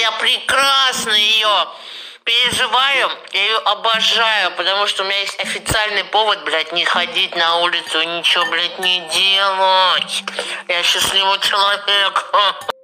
я прекрасно ее переживаю, я ее обожаю, потому что у меня есть официальный повод, блядь, не ходить на улицу, ничего, блядь, не делать. Я счастливый человек.